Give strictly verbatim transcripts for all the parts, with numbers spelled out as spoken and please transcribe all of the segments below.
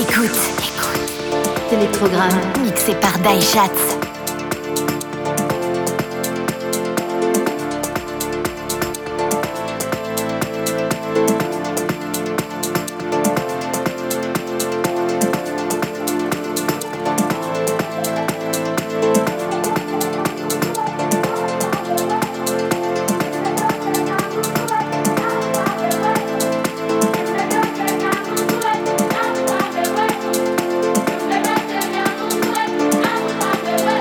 Écoute, écoute. Électrogramme mixé par Daishatz. Bye.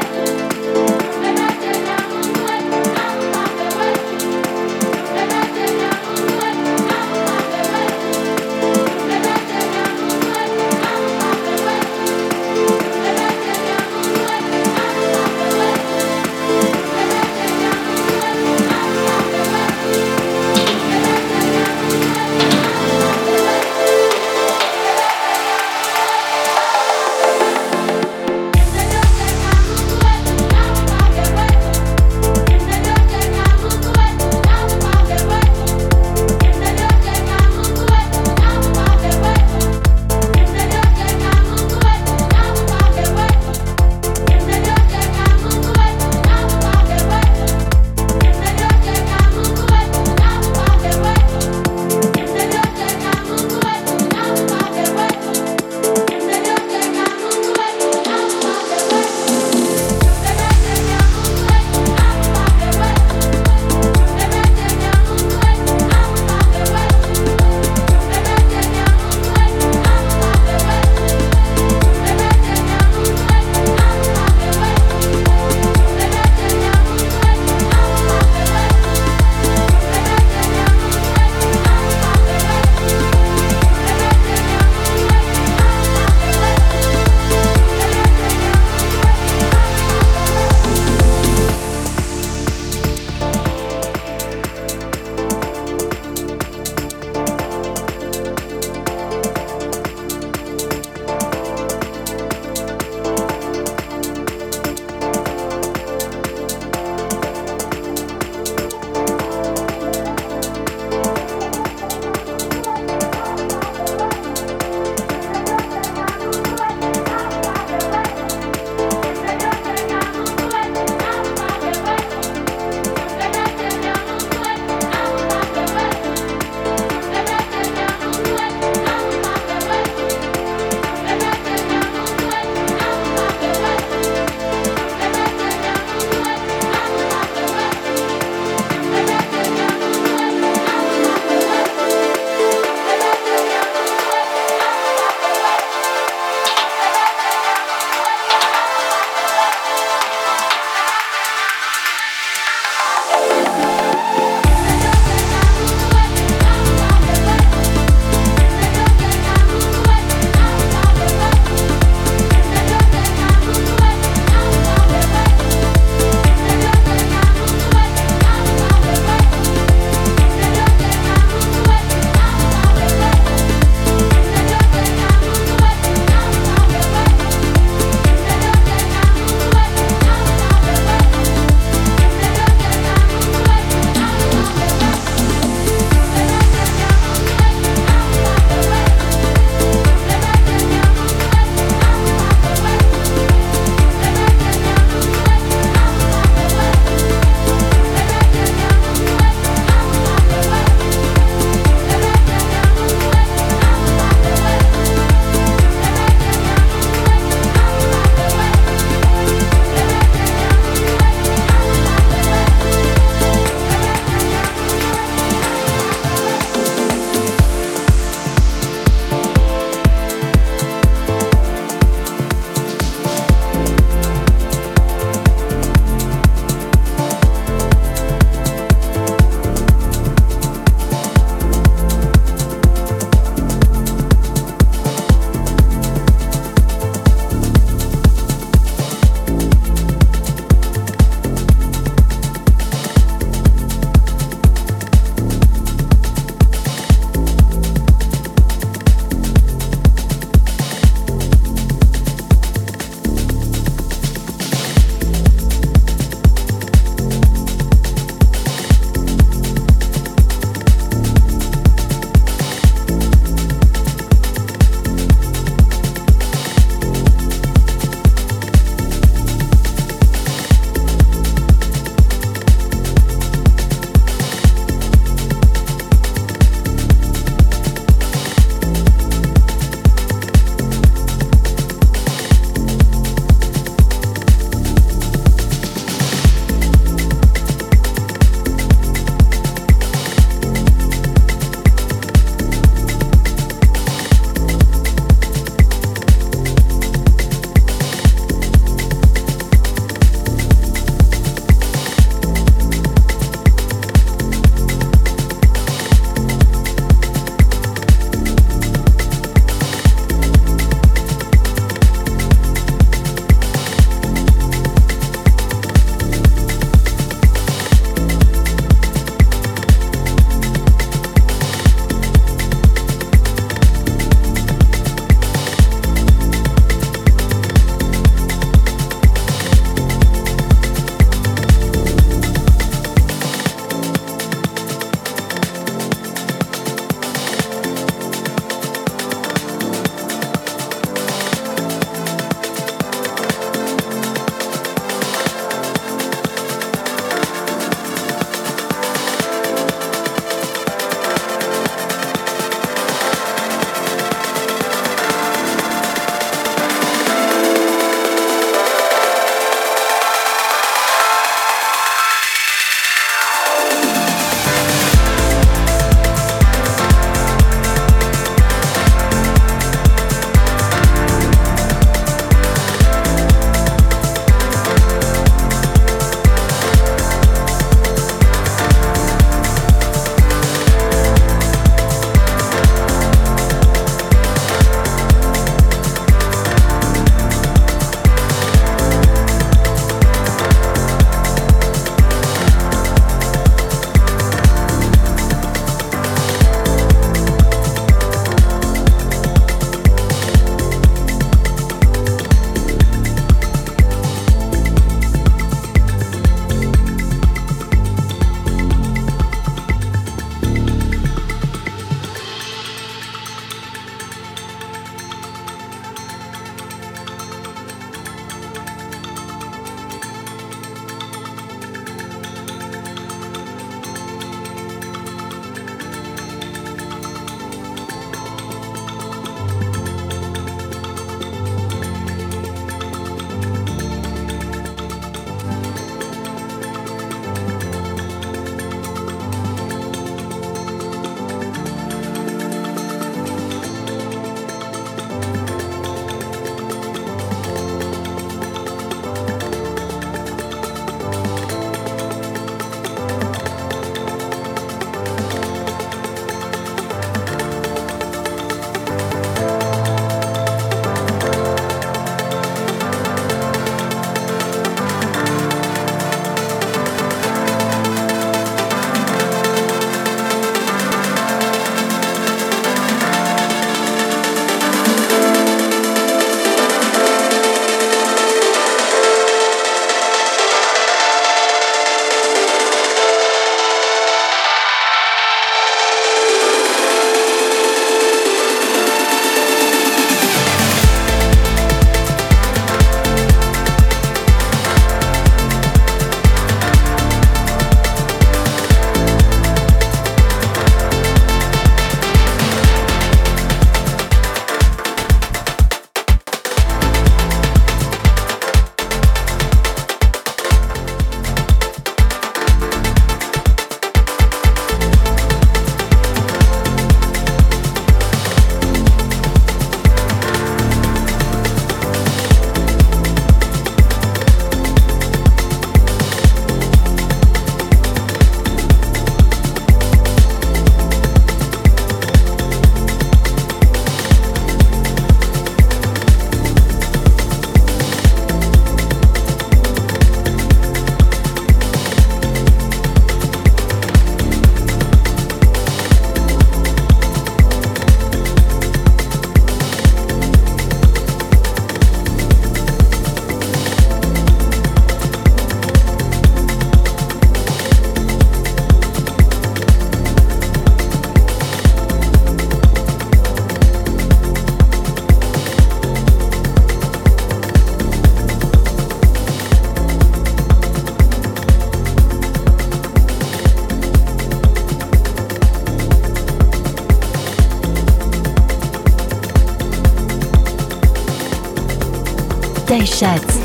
Stations.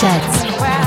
Sheds. Wow.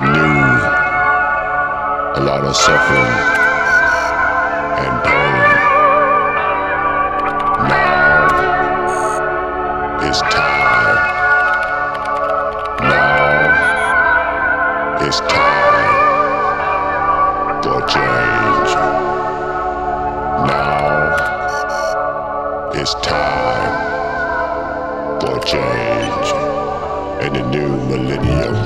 good news, a lot of suffering and pain. Now it's time. Now it's time for change. Now it's time for change in the new millennium.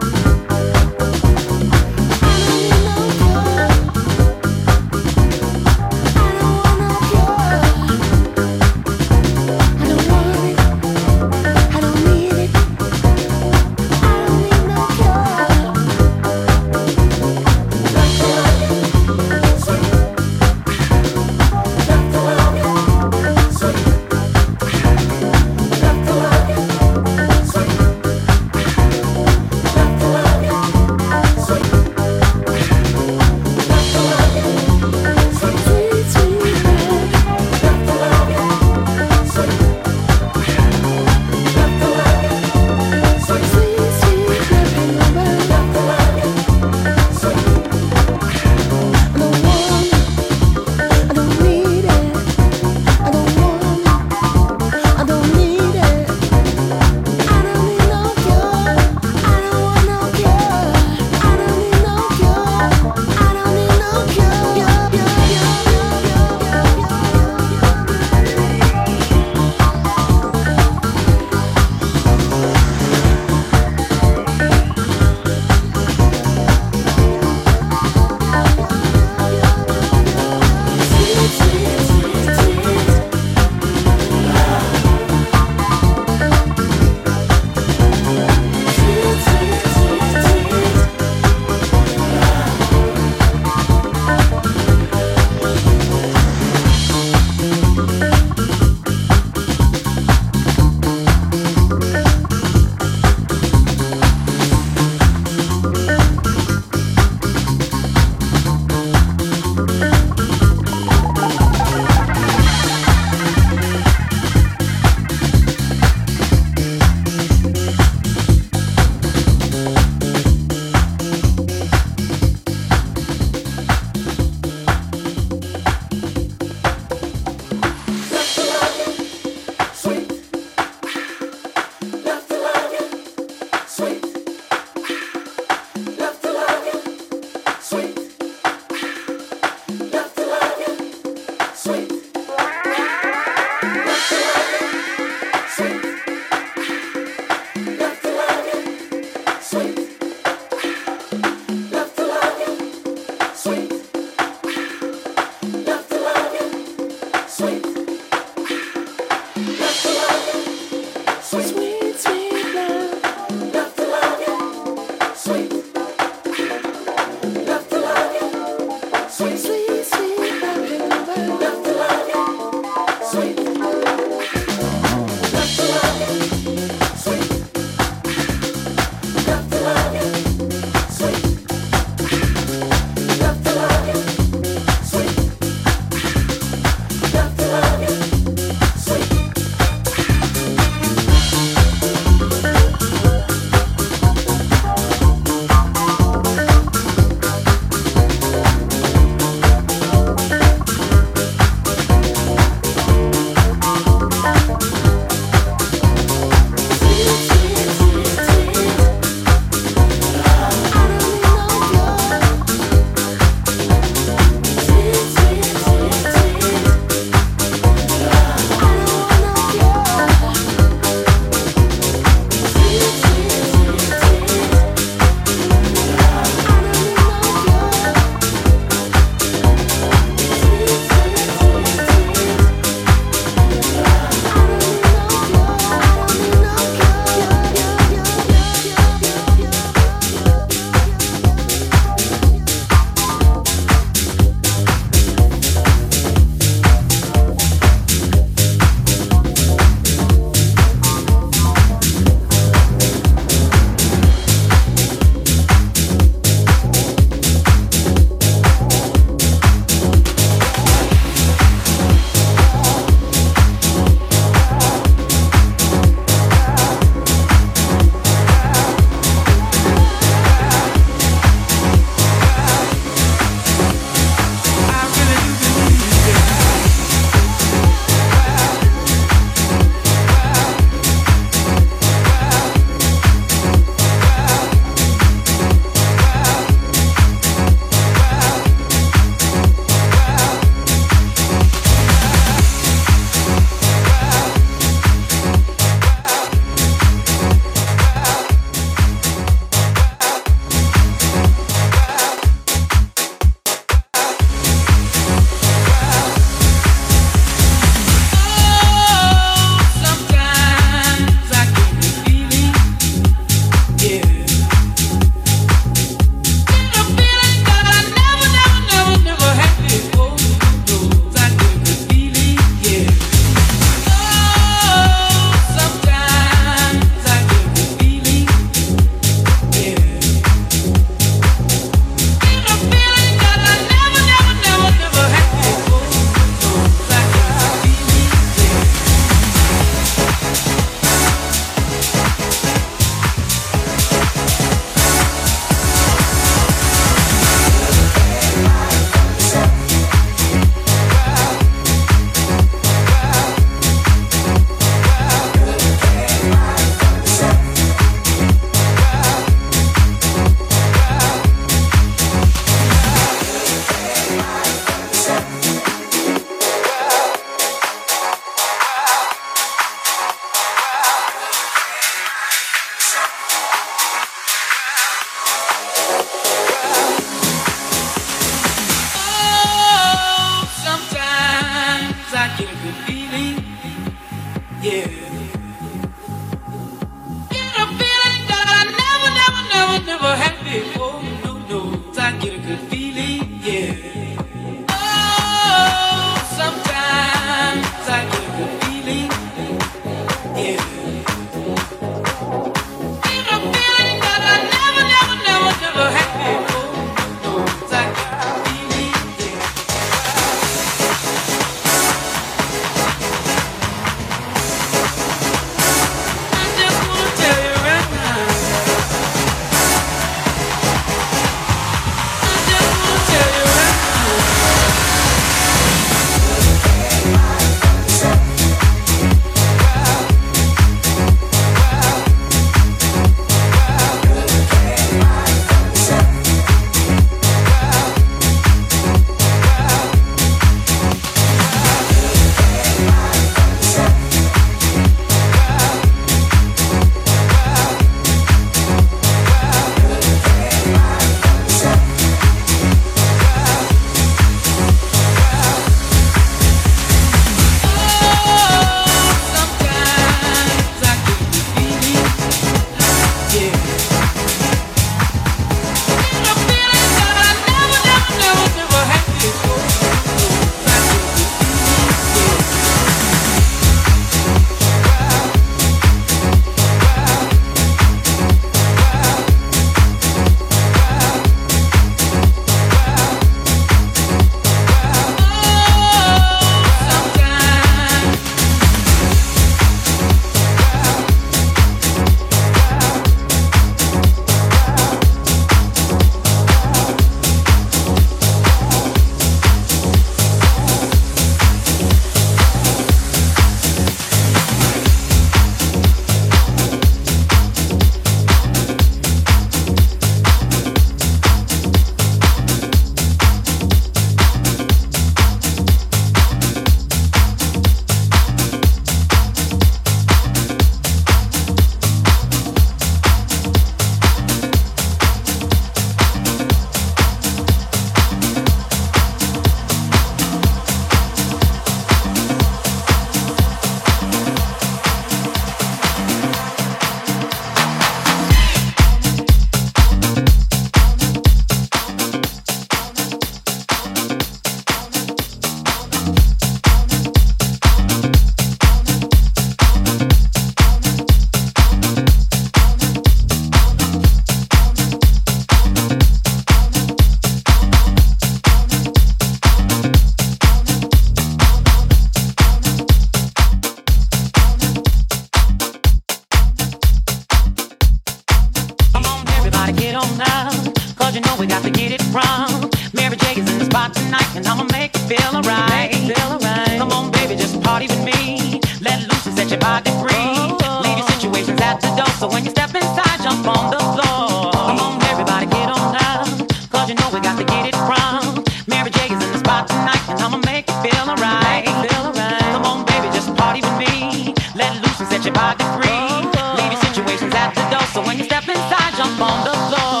from. Mary J is in the spot tonight, and I'ma make you feel alright. Right. Come on, baby, just party with me. Let loose and set your body free. Oh. Leave your situations at the door, so when you step inside, jump on the floor. Come on, everybody, get on up, 'cause you know we got to get it from. Mary J is in the spot tonight, and I'ma make you feel alright. Right. Come on, baby, just party with me. Let loose and set your body free. Oh. Leave your situations at the door, so when you step inside, jump on the floor.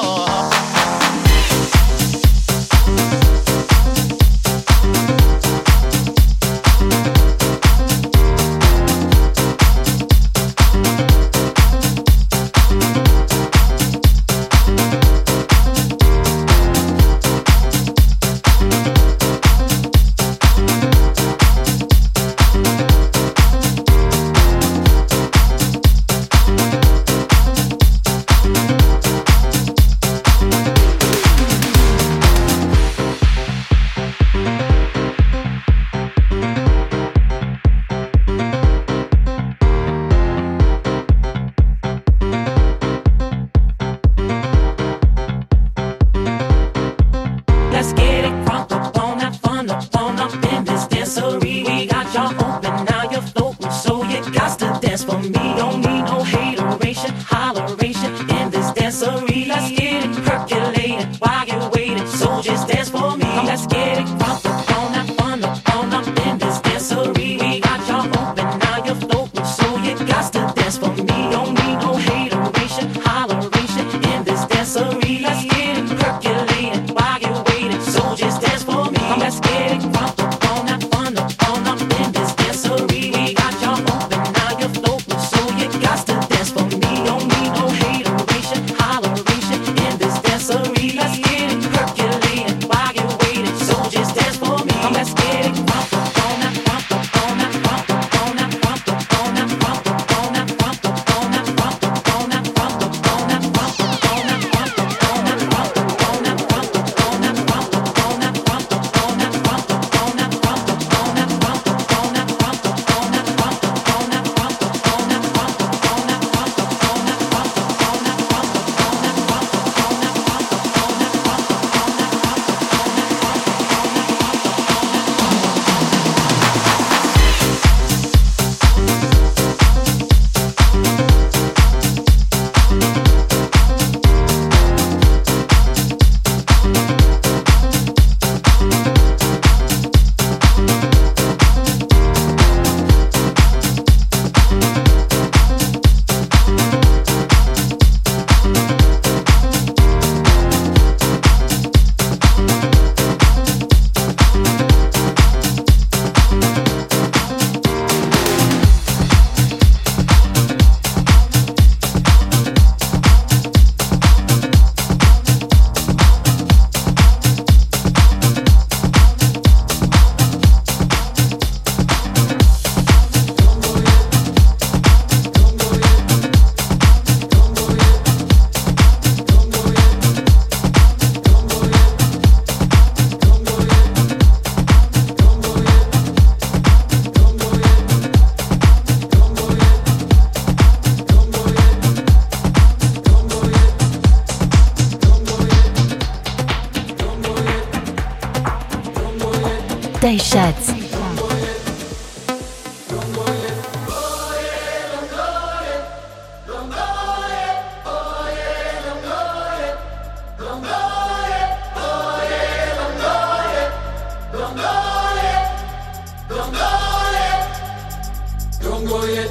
Shots. Don't go yet. Don't go yet. Don't go yet.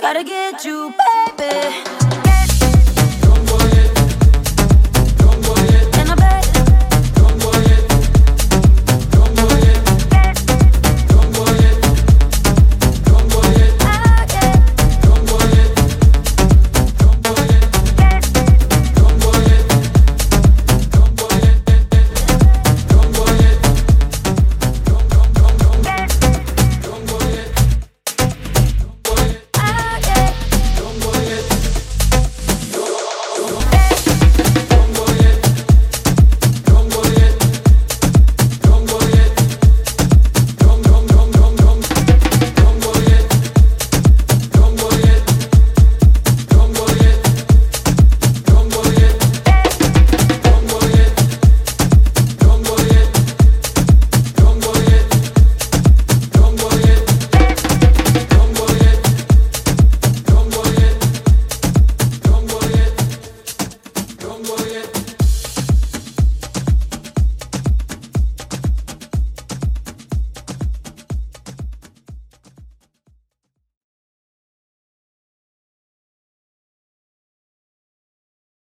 Gotta get you, baby.